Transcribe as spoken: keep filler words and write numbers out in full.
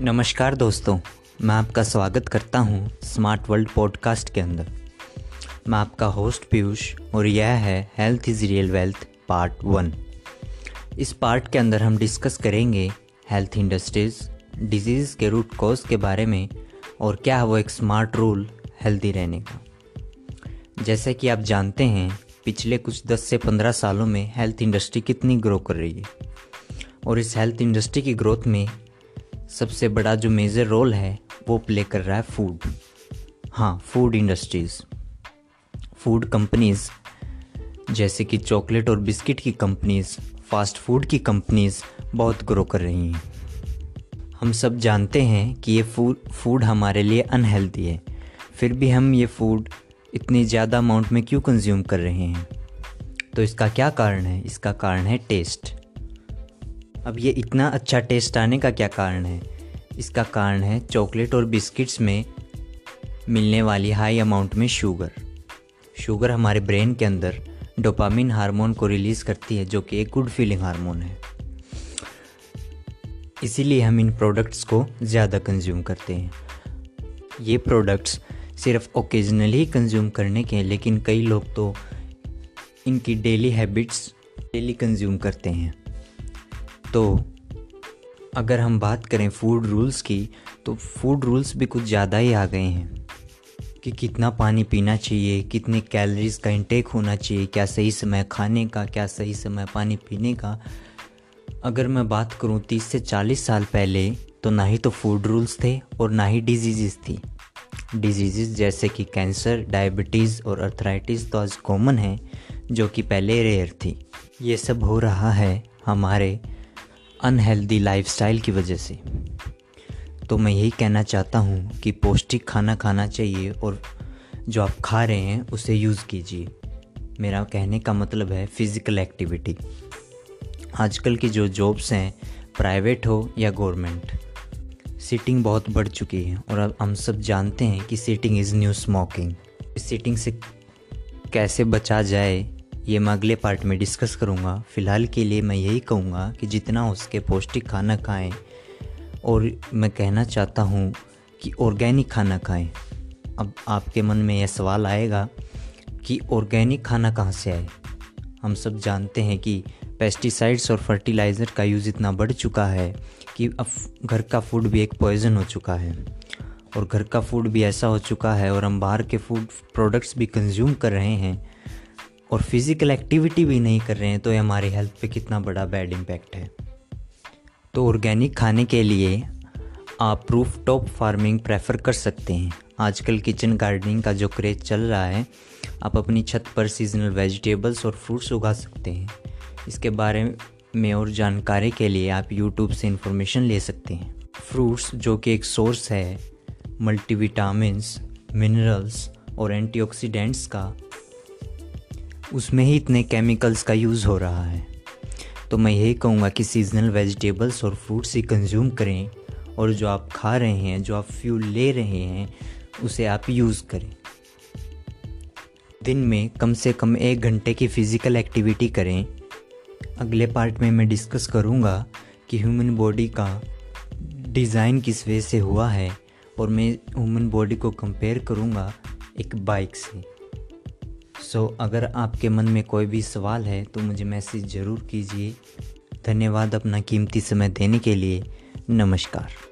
नमस्कार दोस्तों, मैं आपका स्वागत करता हूं स्मार्ट वर्ल्ड पॉडकास्ट के अंदर। मैं आपका होस्ट पीयूष और यह है health is real wealth part one. इस पार्ट के अंदर हम डिस्कस करेंगे हेल्थ इंडस्ट्रीज़, डिजीज़ के रूट कॉज के बारे में और क्या है वो एक स्मार्ट रूल हेल्दी रहने का। जैसे कि आप जानते हैं पिछले कुछ दस से पंद्रह सालों में हेल्थ इंडस्ट्री कितनी ग्रो कर रही है और इस हेल्थ इंडस्ट्री की ग्रोथ में सबसे बड़ा जो मेजर रोल है वो प्ले कर रहा है फूड। हाँ, फूड इंडस्ट्रीज़, फूड कंपनीज़ जैसे कि चॉकलेट और बिस्किट की कंपनीज़, फास्ट फूड की कंपनीज़ बहुत ग्रो कर रही हैं। हम सब जानते हैं कि ये फूड फूड हमारे लिए अनहेल्दी है, फिर भी हम ये फूड इतनी ज़्यादा अमाउंट में क्यों कंज्यूम कर रहे हैं? तो इसका क्या कारण है? इसका कारण है टेस्ट। अब ये इतना अच्छा टेस्ट आने का क्या कारण है? इसका कारण है चॉकलेट और बिस्किट्स में मिलने वाली हाई अमाउंट में शुगर। शुगर हमारे ब्रेन के अंदर डोपामिन हार्मोन को रिलीज़ करती है जो कि एक गुड फीलिंग हार्मोन है, इसीलिए हम इन प्रोडक्ट्स को ज़्यादा कंज्यूम करते हैं। ये प्रोडक्ट्स सिर्फ ओकेजनली कंज्यूम करने के हैं, लेकिन कई लोग तो इनकी डेली हैबिट्स डेली कंज्यूम करते हैं। तो अगर हम बात करें फूड रूल्स की, तो फूड रूल्स भी कुछ ज़्यादा ही आ गए हैं कि कितना पानी पीना चाहिए, कितने कैलोरीज का इंटेक होना चाहिए, क्या सही समय खाने का, क्या सही समय पानी पीने का। अगर मैं बात करूं तीस से चालीस साल पहले, तो ना ही तो फूड रूल्स थे और ना ही डिजीज़ थी। डिजीज़ जैसे कि कैंसर, डायबिटीज़ और अर्थराइटिस तो आज कॉमन है, जो कि पहले रेयर थी। ये सब हो रहा है हमारे अनहेल्दी लाइफस्टाइल की वजह से। तो मैं यही कहना चाहता हूँ कि पौष्टिक खाना खाना चाहिए और जो आप खा रहे हैं उसे यूज़ कीजिए। मेरा कहने का मतलब है फिज़िकल एक्टिविटी। आजकल की जो जॉब्स हैं, प्राइवेट हो या गवर्नमेंट, सिटिंग बहुत बढ़ चुकी है और अब हम सब जानते हैं कि सिटिंग इज़ न्यू स्मोकिंग। इस सिटिंग से कैसे बचा जाए ये मैं अगले पार्ट में डिस्कस करूँगा। फ़िलहाल के लिए मैं यही कहूँगा कि जितना हो सके पौष्टिक खाना खाएं और मैं कहना चाहता हूँ कि ऑर्गेनिक खाना खाएं। अब आपके मन में यह सवाल आएगा कि ऑर्गेनिक खाना कहाँ से आए? हम सब जानते हैं कि पेस्टिसाइड्स और फर्टिलाइज़र का यूज़ इतना बढ़ चुका है कि अब घर का फूड भी एक पॉइज़न हो चुका है और घर का फूड भी ऐसा हो चुका है और हम बाहर के फूड प्रोडक्ट्स भी कंज्यूम कर रहे हैं और फिज़िकल एक्टिविटी भी नहीं कर रहे हैं, तो ये हमारी हेल्थ पे कितना बड़ा बैड इम्पैक्ट है। तो ऑर्गेनिक खाने के लिए आप रूफ टॉप फार्मिंग प्रेफर कर सकते हैं। आजकल किचन गार्डनिंग का जो क्रेज चल रहा है, आप अपनी छत पर सीजनल वेजिटेबल्स और फ्रूट्स उगा सकते हैं। इसके बारे में और जानकारी के लिए आप यूट्यूब से इंफॉर्मेशन ले सकते हैं। फ्रूट्स जो कि एक सोर्स है मल्टीविटामिन्स, मिनरल्स और एंटीऑक्सीडेंट्स का, उसमें ही इतने केमिकल्स का यूज़ हो रहा है। तो मैं यही कहूँगा कि सीजनल वेजिटेबल्स और फ्रूट्स ही कंज्यूम करें और जो आप खा रहे हैं, जो आप फ्यूल ले रहे हैं, उसे आप यूज़ करें। दिन में कम से कम एक घंटे की फ़िज़िकल एक्टिविटी करें। अगले पार्ट में मैं डिस्कस करूँगा कि ह्यूमन बॉडी का डिज़ाइन किस वे से हुआ है और मैं ह्यूमन बॉडी को कंपेयर करूँगा एक बाइक से। सो so, अगर आपके मन में कोई भी सवाल है तो मुझे मैसेज ज़रूर कीजिए। धन्यवाद अपना कीमती समय देने के लिए। नमस्कार।